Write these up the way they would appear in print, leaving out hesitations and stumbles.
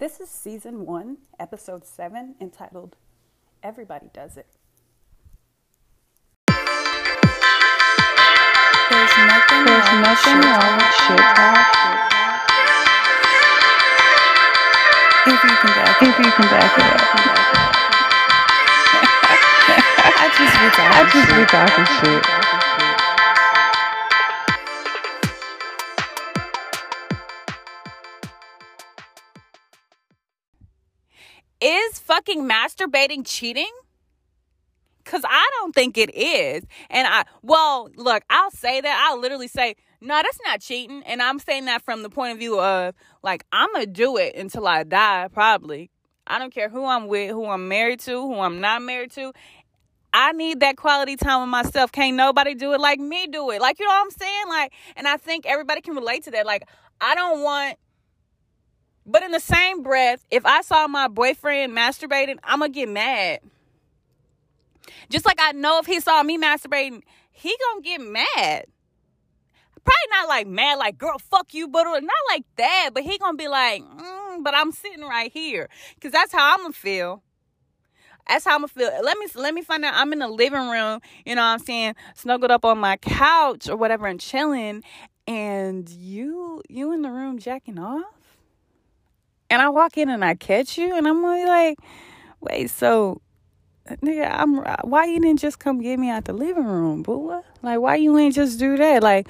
This is Season 1, Episode 7, entitled, Everybody Does It. There's nothing wrong with shit talk. If you can back it up. I just be talking shit. Is fucking masturbating cheating? Because I don't think it is. And I'll say that. I'll literally say, no, that's not cheating. And I'm saying that from the point of view of, like, I'm going to do it until I die, probably. I don't care who I'm with, who I'm married to, who I'm not married to. I need that quality time with myself. Can't nobody do it like me do it. Like, you know what I'm saying? Like, and I think everybody can relate to that. Like, I don't want... But in the same breath, if I saw my boyfriend masturbating, I'm going to get mad. Just like I know if he saw me masturbating, he going to get mad. Probably not like mad, like, girl, fuck you, but not like that. But he going to be like, but I'm sitting right here. Because that's how I'm going to feel. That's how I'm gonna feel. Let me find out. I'm in the living room, you know what I'm saying, snuggled up on my couch or whatever and chilling, and you in the room jacking off, and I walk in and I catch you, and I'm really like, wait, so nigga, why you didn't just come get me out the living room, boo? Like, why you ain't just do that? Like,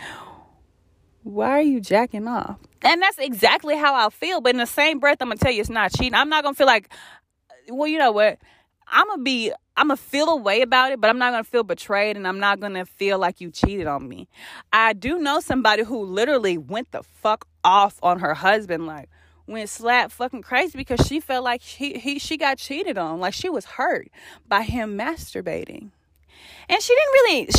why are you jacking off? And that's exactly how I feel. But in the same breath, I'm gonna tell you it's not cheating. I'm not gonna feel like, well, you know what? I'm gonna feel a way about it, but I'm not gonna feel betrayed, and I'm not gonna feel like you cheated on me. I do know somebody who literally went the fuck off on her husband, like went slap fucking crazy because she felt like she got cheated on, like she was hurt by him masturbating, and she didn't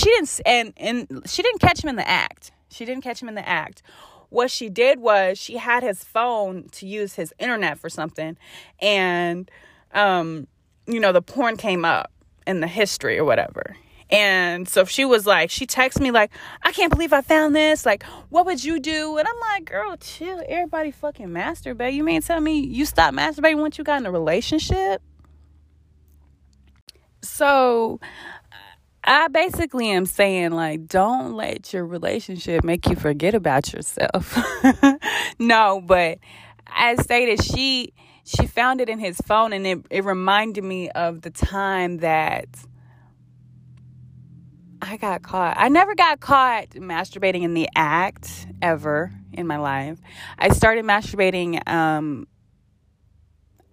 catch him in the act. She didn't catch him in the act. What she did was she had his phone to use his internet for something, and you know, the porn came up in the history or whatever. And so she texted me like, I can't believe I found this. Like, what would you do? And I'm like, girl, chill. Everybody fucking masturbate. You mean tell me you stopped masturbating once you got in a relationship? So I basically am saying, like, don't let your relationship make you forget about yourself. No, but I stated she found it in his phone, and it reminded me of the time that I got caught. I never got caught masturbating in the act ever in my life. I started masturbating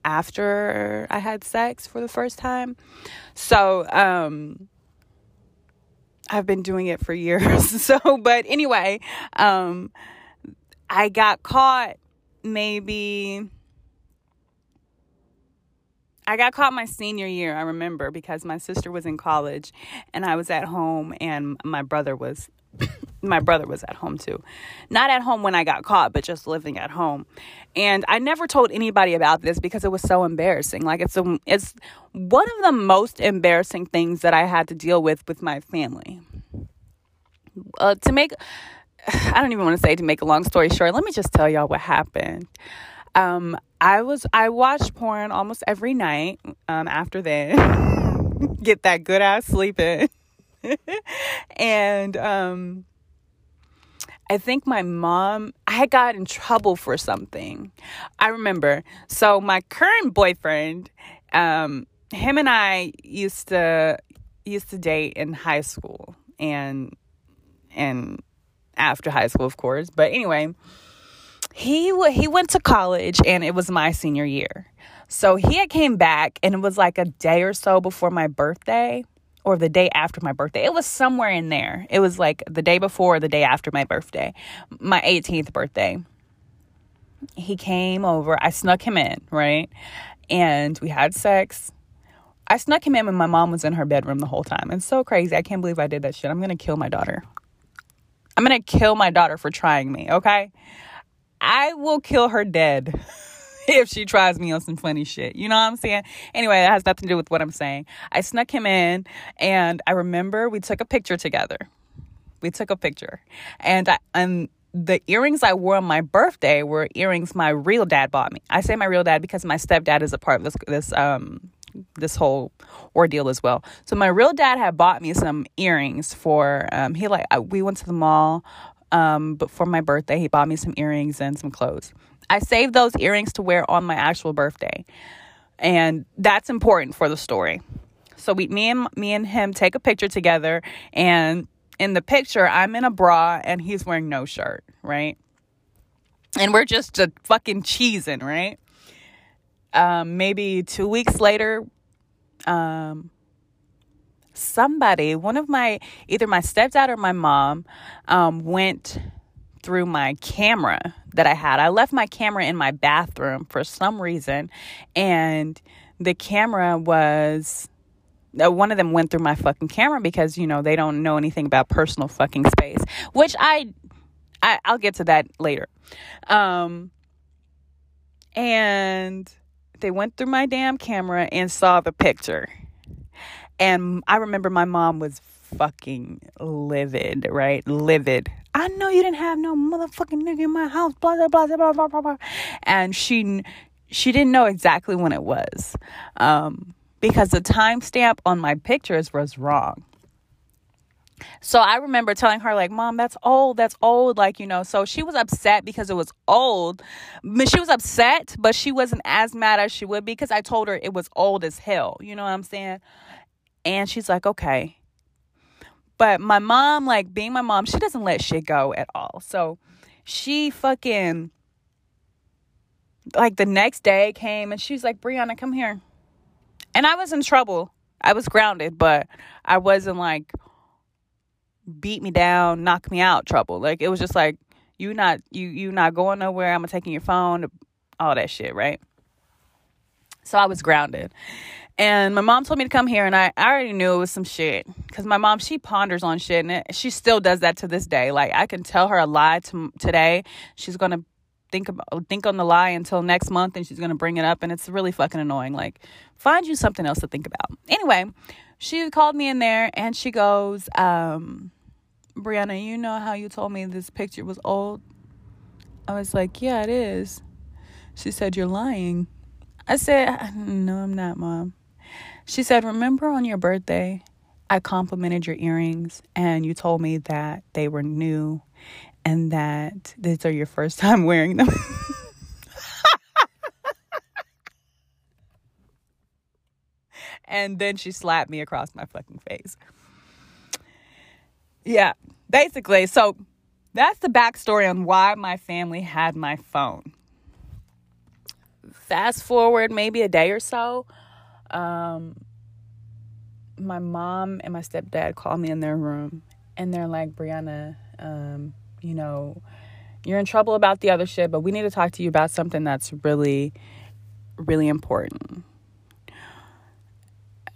after I had sex for the first time. So I've been doing it for years. But anyway, I got caught maybe... I got caught my senior year, I remember, because my sister was in college and I was at home, and my brother was at home too. Not at home when I got caught, but just living at home. And I never told anybody about this because it was so embarrassing. Like, it's one of the most embarrassing things that I had to deal with my family. I don't even want to say to make a long story short. Let me just tell y'all what happened. I watched porn almost every night after then. Get that good ass sleep in. And I think I had got in trouble for something, I remember. So my current boyfriend, him and I used to date in high school and after high school, of course. But anyway, he went to college, and it was my senior year. So he had came back, and it was like a day or so before my birthday, or the day after my birthday. It was somewhere in there. It was like the day before or the day after my birthday, my 18th birthday. He came over. I snuck him in, right? And we had sex. I snuck him in when my mom was in her bedroom the whole time. It's so crazy. I can't believe I did that shit. I'm going to kill my daughter. I'm going to kill my daughter for trying me, okay? I will kill her dead if she tries me on some funny shit. You know what I'm saying? Anyway, that has nothing to do with what I'm saying. I snuck him in, and I remember we took a picture together. And the earrings I wore on my birthday were earrings my real dad bought me. I say my real dad because my stepdad is a part of this whole ordeal as well. So my real dad had bought me some earrings for, we went to the mall, but for my birthday, he bought me some earrings and some clothes. I saved those earrings to wear on my actual birthday. And that's important for the story. So me and him take a picture together, and in the picture, I'm in a bra and he's wearing no shirt, right? And we're just fucking cheesing, right? Maybe 2 weeks later, either my stepdad or my mom, went through my camera that I had. I left my camera in my bathroom for some reason, and the camera was... one of them went through my fucking camera because, you know, they don't know anything about personal fucking space, which I'll get to that later. And they went through my damn camera and saw the picture. And I remember my mom was fucking livid, right? Livid. I know you didn't have no motherfucking nigga in my house, blah, blah, blah, blah, blah, blah, blah. And she didn't know exactly when it was. Because the timestamp on my pictures was wrong. So I remember telling her, like, Mom, that's old, like, you know. So she was upset because it was old. She was upset, but she wasn't as mad as she would be because I told her it was old as hell. You know what I'm saying? And she's like, okay. But my mom, like, being my mom, she doesn't let shit go at all. So she fucking, like, the next day came and she's like, Brianna, come here. And I was in trouble. I was grounded, but I wasn't like beat me down, knock me out trouble. Like, it was just like, you not going nowhere. I'm taking your phone, all that shit, right? So I was grounded. And my mom told me to come here, and I already knew it was some shit. Because my mom, she ponders on shit, and she still does that to this day. Like, I can tell her a lie today. She's going to think on the lie until next month, and she's going to bring it up, and it's really fucking annoying. Like, find you something else to think about. Anyway, she called me in there, and she goes, Brianna, you know how you told me this picture was old? I was like, yeah, it is. She said, you're lying. I said, no, I'm not, Mom. She said, remember on your birthday, I complimented your earrings, and you told me that they were new and that these are your first time wearing them. And then she slapped me across my fucking face. Yeah, basically. So that's the backstory on why my family had my phone. Fast forward maybe a day or so. My mom and my stepdad called me in their room. And they're like, Brianna, you know, you're in trouble about the other shit, but we need to talk to you about something that's really, really important.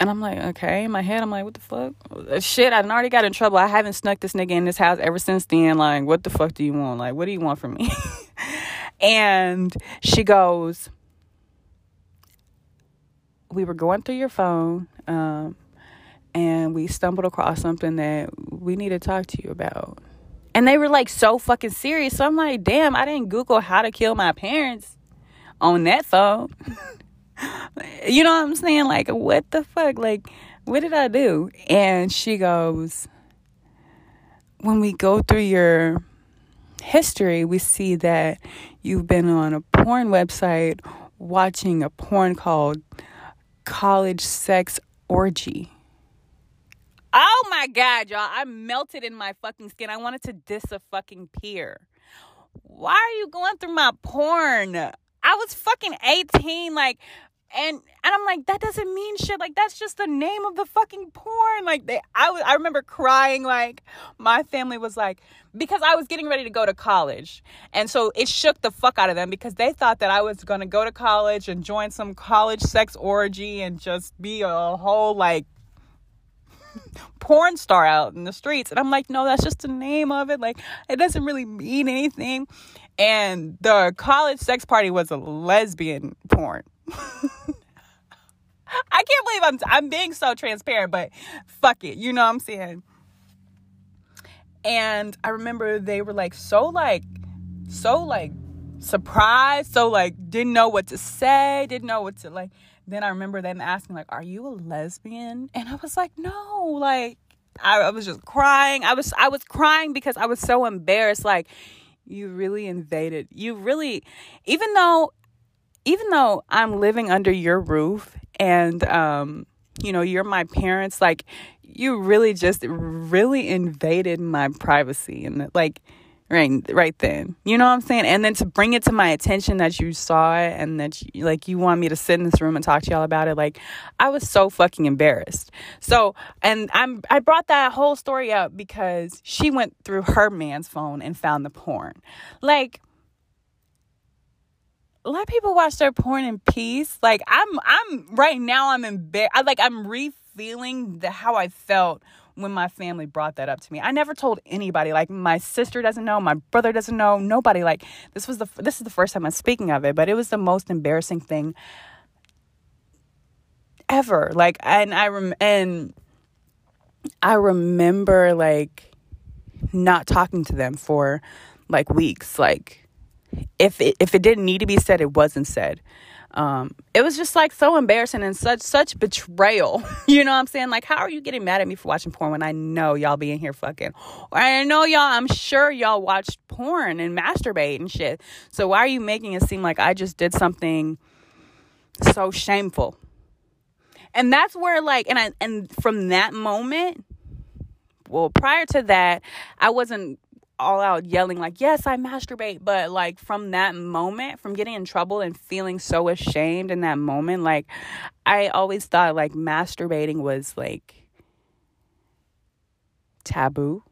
And I'm like, okay. In my head, I'm like, what the fuck? Shit, I already got in trouble. I haven't snuck this nigga in this house ever since then. Like, what the fuck do you want? Like, what do you want from me? And she goes, we were going through your phone, and we stumbled across something that we need to talk to you about. And they were, like, so fucking serious. So I'm like, damn, I didn't Google how to kill my parents on that phone. You know what I'm saying? Like, what the fuck? Like, what did I do? And she goes, when we go through your history, we see that you've been on a porn website watching a porn called College Sex Orgy. Oh my God, y'all. I melted in my fucking skin. I wanted to diss a fucking peer. Why are you going through my porn? I was fucking 18, like, and I'm like, that doesn't mean shit. Like, that's just the name of the fucking porn. Like, I remember crying, like, my family was like, because I was getting ready to go to college. And so it shook the fuck out of them because they thought that I was going to go to college and join some college sex orgy and just be a whole, like, porn star out in the streets. And I'm like, no, that's just the name of it. Like, it doesn't really mean anything. And the college sex party was a lesbian porn. I can't believe I'm being so transparent, but fuck it. You know what I'm saying? And I remember they were like, so surprised, so like didn't know what to say, didn't know what to like. Then I remember them asking like, are you a lesbian? And I was like, no, like I was just crying. I was crying because I was so embarrassed. Like, you really invaded. You really, even though I'm living under your roof and, you know, you're my parents, like you really just really invaded my privacy. And like right then, you know what I'm saying? And then to bring it to my attention that you saw it and that you, like, you want me to sit in this room and talk to y'all about it. Like, I was so fucking embarrassed. So, and I brought that whole story up because she went through her man's phone and found the porn. Like, let people watch their porn in peace. Like, I'm right now, I'm embarrassed. I'm re-feeling how I felt when my family brought that up to me. I never told anybody. Like, my sister doesn't know, my brother doesn't know, nobody. Like, this is the first time I'm speaking of it, but it was the most embarrassing thing ever. Like, and I remember like not talking to them for like weeks. Like, if it didn't need to be said, it wasn't said. It was just like so embarrassing and such betrayal. You know what I'm saying? Like, how are you getting mad at me for watching porn when I know y'all be in here fucking, or I know y'all, I'm sure y'all watched porn and masturbate and shit. So why are you making it seem like I just did something so shameful? And that's where like, and from that moment, well, prior to that, I wasn't all out yelling like, yes, I masturbate, but like from that moment, from getting in trouble and feeling so ashamed in that moment, like I always thought like masturbating was like taboo.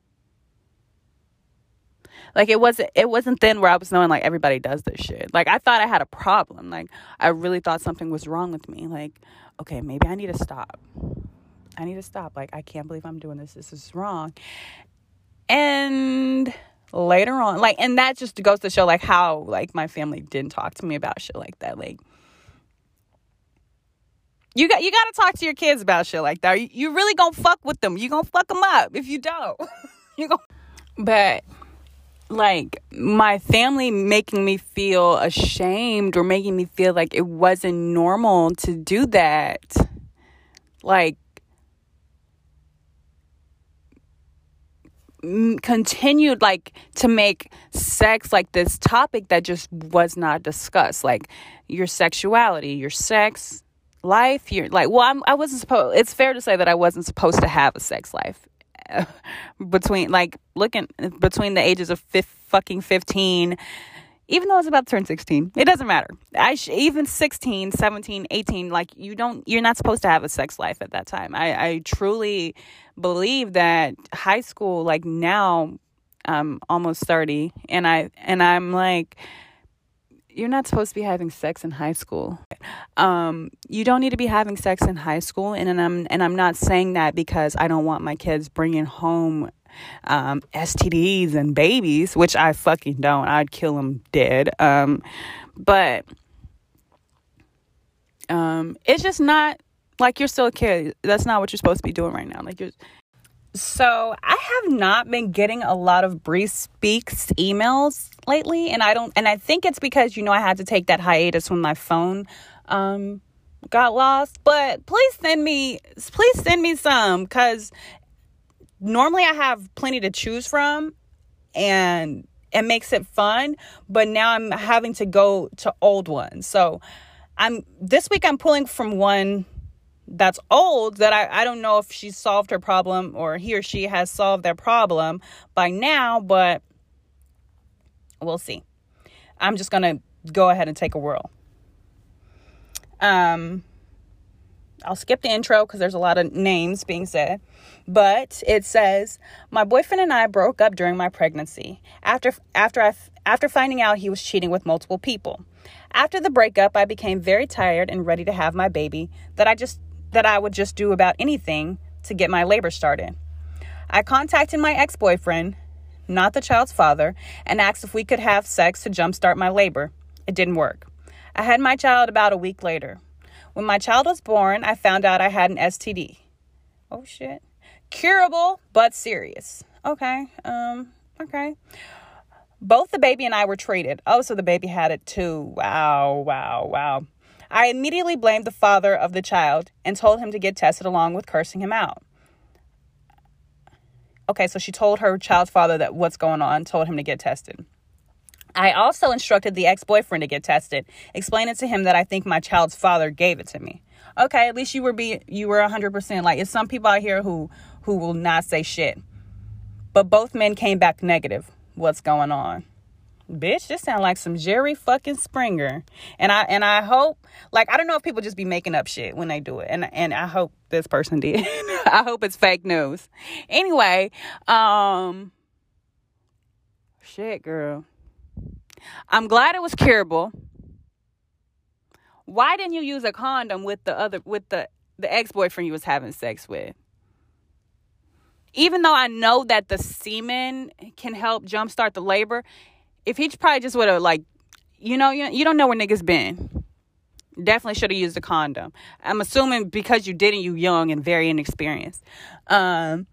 Like it wasn't then where I was knowing like everybody does this shit. Like I thought I had a problem. Like I really thought something was wrong with me. Like, okay, maybe I need to stop. Like, I can't believe I'm doing this. This is wrong. And later on, like, and that just goes to show like how like my family didn't talk to me about shit like that. Like, you got to talk to your kids about shit like that. You really gonna fuck with them. You gonna fuck them up if you don't. But like my family making me feel ashamed or making me feel like it wasn't normal to do that, like, continued like to make sex like this topic that just was not discussed, like your sexuality, your sex life, your like, well, I wasn't supposed, it's fair to say that I wasn't supposed to have a sex life between the ages of fucking 15, even though I was about to turn 16, it doesn't matter. Even 16, 17, 18, like you're not supposed to have a sex life at that time. I truly believe that high school, like now I'm almost 30 and I'm like, you're not supposed to be having sex in high school. You don't need to be having sex in high school. And I'm not saying that because I don't want my kids bringing home STDs and babies, which I fucking don't. I'd kill them dead. But it's just not like, you're still a kid. That's not what you're supposed to be doing right now. Like So I have not been getting a lot of Bree Speaks emails lately, and I think it's because, you know, I had to take that hiatus when my phone got lost. But please send me some, because normally I have plenty to choose from and it makes it fun, but now I'm having to go to old ones. So this week I'm pulling from one that's old that I don't know if she solved her problem or he or she has solved their problem by now, but we'll see. I'm just going to go ahead and take a whirl. I'll skip the intro because there's a lot of names being said. But it says, my boyfriend and I broke up during my pregnancy after finding out he was cheating with multiple people. After the breakup, I became very tired and ready to have my baby, that I would just do about anything to get my labor started. I contacted my ex-boyfriend, not the child's father, and asked if we could have sex to jumpstart my labor. It didn't work. I had my child about a week later. When my child was born, I found out I had an STD. Oh, shit. Curable, but serious. Okay. Okay. Both the baby and I were treated. Oh, so the baby had it too. Wow. I immediately blamed the father of the child and told him to get tested along with cursing him out. Okay, so she told her child's father that what's going on, told him to get tested. I also instructed the ex-boyfriend to get tested, explaining to him that I think my child's father gave it to me. Okay, at least you were 100%. Like, it's some people out here who will not say shit. But both men came back negative. What's going on? Bitch, this sounds like some Jerry fucking Springer. And I hope, like, I don't know if people just be making up shit when they do it. And I hope this person did. I hope it's fake news. Anyway, shit, girl. I'm glad it was curable. Why didn't you use a condom with the ex-boyfriend you was having sex with? Even though I know that the semen can help jumpstart the labor, if he probably just would have, like, you don't know where niggas been. Definitely should have used a condom. I'm assuming because you didn't, you young and very inexperienced. They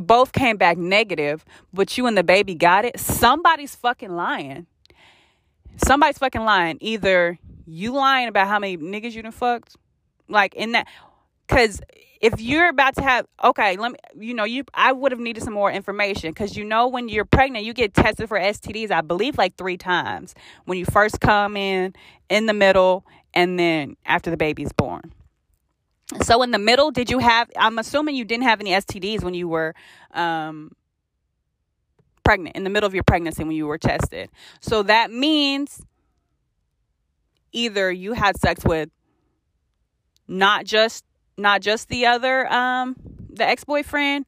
both came back negative, but you and the baby got it. Somebody's fucking lying. Somebody's fucking lying. Either you lying about how many niggas you done fucked, like, in that, because if you're about to have, okay, let me, I would have needed some more information, because when you're pregnant, you get tested for STDs, I believe, like 3 times, when you first come in the middle, and then after the baby's born. So in the middle, did you have, I'm assuming you didn't have any STDs when you were pregnant, in the middle of your pregnancy when you were tested. So that means either you had sex with not just the other, the ex-boyfriend,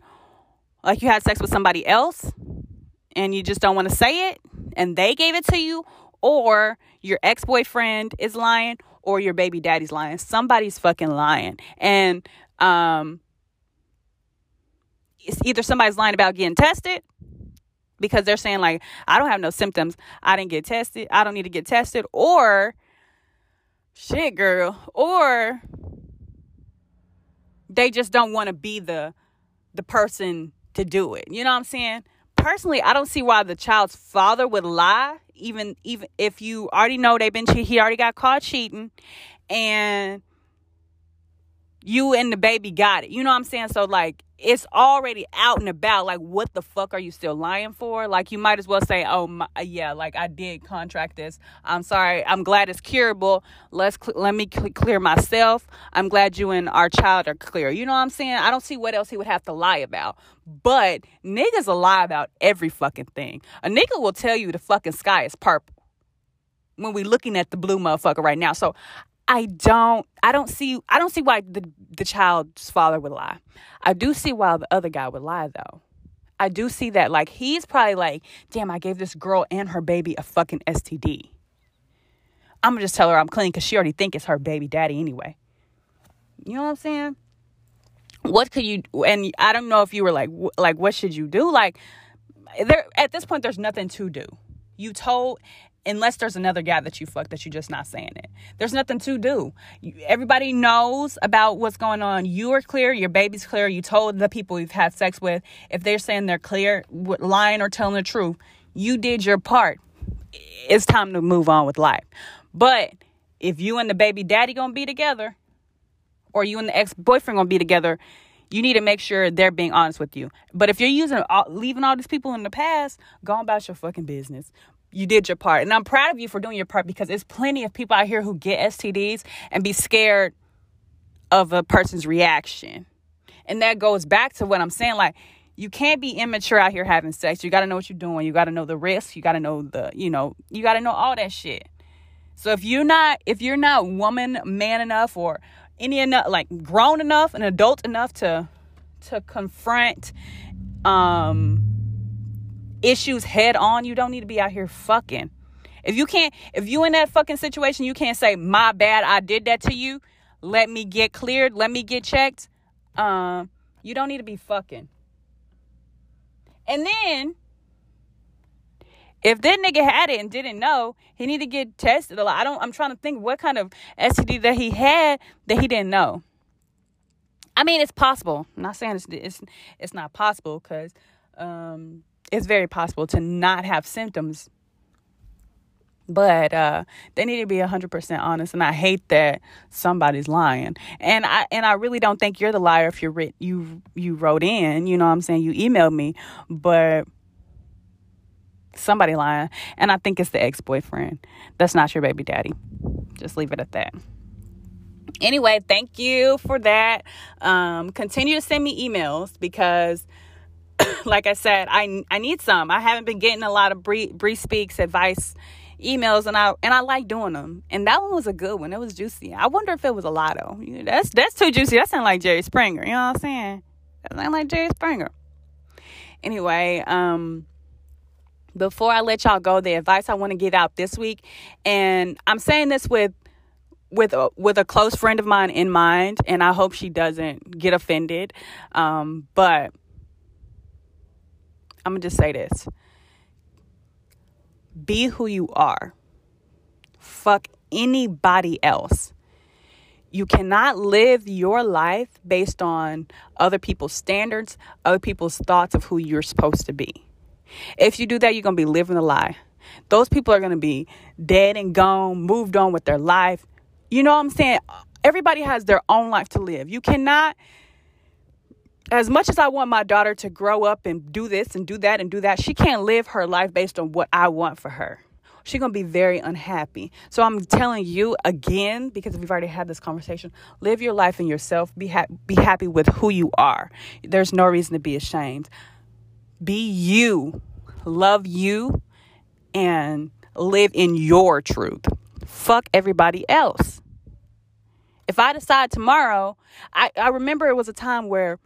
like you had sex with somebody else and you just don't want to say it and they gave it to you, or your ex-boyfriend is lying, or your baby daddy's lying. Somebody's fucking lying. And it's either somebody's lying about getting tested because they're saying, like, I don't have no symptoms, I didn't get tested, I don't need to get tested, or shit, girl, or they just don't want to be the person to do it. You know what I'm saying? Personally, I don't see why the child's father would lie, even if you already know they've been cheating, he already got caught cheating, and you and the baby got it. You know what I'm saying? So, like, it's already out and about. Like, what the fuck are you still lying for? Like, you might as well say, I did contract this. I'm sorry. I'm glad it's curable. Let me clear myself. I'm glad you and our child are clear. You know what I'm saying? I don't see what else he would have to lie about. But niggas will lie about every fucking thing. A nigga will tell you the fucking sky is purple when we looking at the blue motherfucker right now. So, I don't see why the child's father would lie. I do see why the other guy would lie, though. I do see that, like, he's probably like, damn, I gave this girl and her baby a fucking STD. I'm gonna just tell her I'm clean because she already think it's her baby daddy anyway. You know what I'm saying? What could you do? And I don't know if you were like, what should you do? Like, there at this point, there's nothing to do. You told. Unless there's another guy that you fucked that you're just not saying it. There's nothing to do. Everybody knows about what's going on. You are clear. Your baby's clear. You told the people you've had sex with. If they're saying they're clear, lying or telling the truth, you did your part. It's time to move on with life. But if you and the baby daddy going to be together, or you and the ex-boyfriend going to be together, you need to make sure they're being honest with you. But if you're leaving all these people in the past, go about your fucking business. You did your part. And I'm proud of you for doing your part, because there's plenty of people out here who get STDs and be scared of a person's reaction. And that goes back to what I'm saying. Like, you can't be immature out here having sex. You got to know what you're doing. You got to know the risks. You got to know you got to know all that shit. So if you're not man enough or any enough, like, grown enough and adult enough to confront, issues head on, you don't need to be out here fucking. If you in that fucking situation, you can't say, my bad, I did that to you, let me get cleared, let me get checked. You don't need to be fucking. And then if that nigga had it and didn't know, he need to get tested a lot. I'm trying to think what kind of STD that he had that he didn't know. I mean, it's possible. I'm not saying it's not possible, because it's very possible to not have symptoms. But they need to be 100% honest, and I hate that somebody's lying. And I really don't think you're the liar if you wrote in, you know what I'm saying, you emailed me, but somebody lying. And I think it's the ex-boyfriend. That's not your baby daddy. Just leave it at that. Anyway, thank you for that. Continue to send me emails because, like I said, I need some. I haven't been getting a lot of Bree Speaks advice emails, and I like doing them. And that one was a good one. It was juicy. I wonder if it was a lotto. That's too juicy. That sounds like Jerry Springer. You know what I'm saying? That sounds like Jerry Springer. Anyway, before I let y'all go, the advice I want to give out this week, and I'm saying this with a close friend of mine in mind, and I hope she doesn't get offended. But I'm going to just say this. Be who you are. Fuck anybody else. You cannot live your life based on other people's standards, other people's thoughts of who you're supposed to be. If you do that, you're going to be living a lie. Those people are going to be dead and gone, moved on with their life. You know what I'm saying? Everybody has their own life to live. You cannot, as much as I want my daughter to grow up and do this and do that, she can't live her life based on what I want for her. She's going to be very unhappy. So I'm telling you again, because we've already had this conversation, live your life in yourself. Be happy with who you are. There's no reason to be ashamed. Be you. Love you. And live in your truth. Fuck everybody else. If I decide tomorrow, I remember it was a time where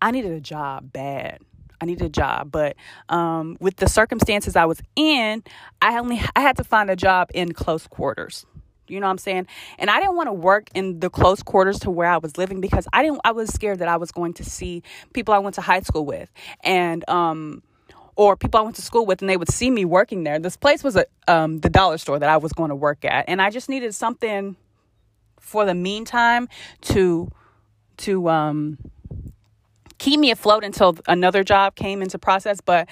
I needed a job bad. I needed a job, but with the circumstances I was in, I had to find a job in close quarters. You know what I'm saying? And I didn't want to work in the close quarters to where I was living because I was scared that I was going to see people I went to high school with, and or people I went to school with, and they would see me working there. This place was the dollar store that I was going to work at. And I just needed something for the meantime to keep me afloat until another job came into process. But,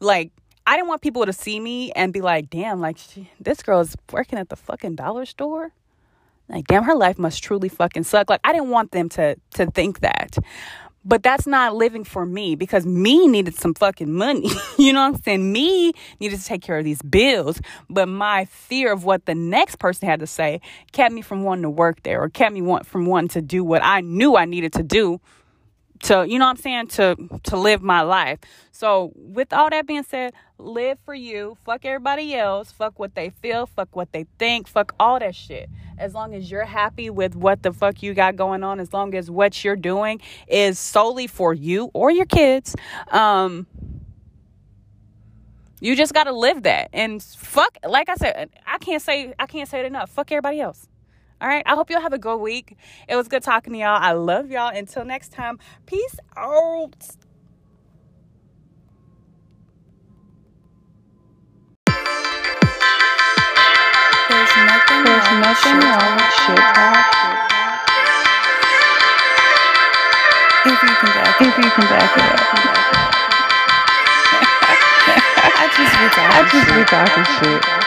like, I didn't want people to see me and be like, damn, like, this girl is working at the fucking dollar store. Like, damn, her life must truly fucking suck. Like, I didn't want them to think that. But that's not living for me, because me needed some fucking money. You know what I'm saying? Me needed to take care of these bills. But my fear of what the next person had to say kept me from wanting to work there, or kept me from wanting to do what I knew I needed to do to, you know what I'm saying, to live my life. So with all that being said, live for you. Fuck everybody else. Fuck what they feel. Fuck what they think. Fuck all that shit. As long as you're happy with what the fuck you got going on, as long as what you're doing is solely for you or your kids, you just got to live that. And fuck, like I said, I can't say it enough. Fuck everybody else. All right. I hope y'all have a good week. It was good talking to y'all. I love y'all. Until next time. Peace out. There's nothing wrong with shit talk. If you can back it up. I just be talking shit.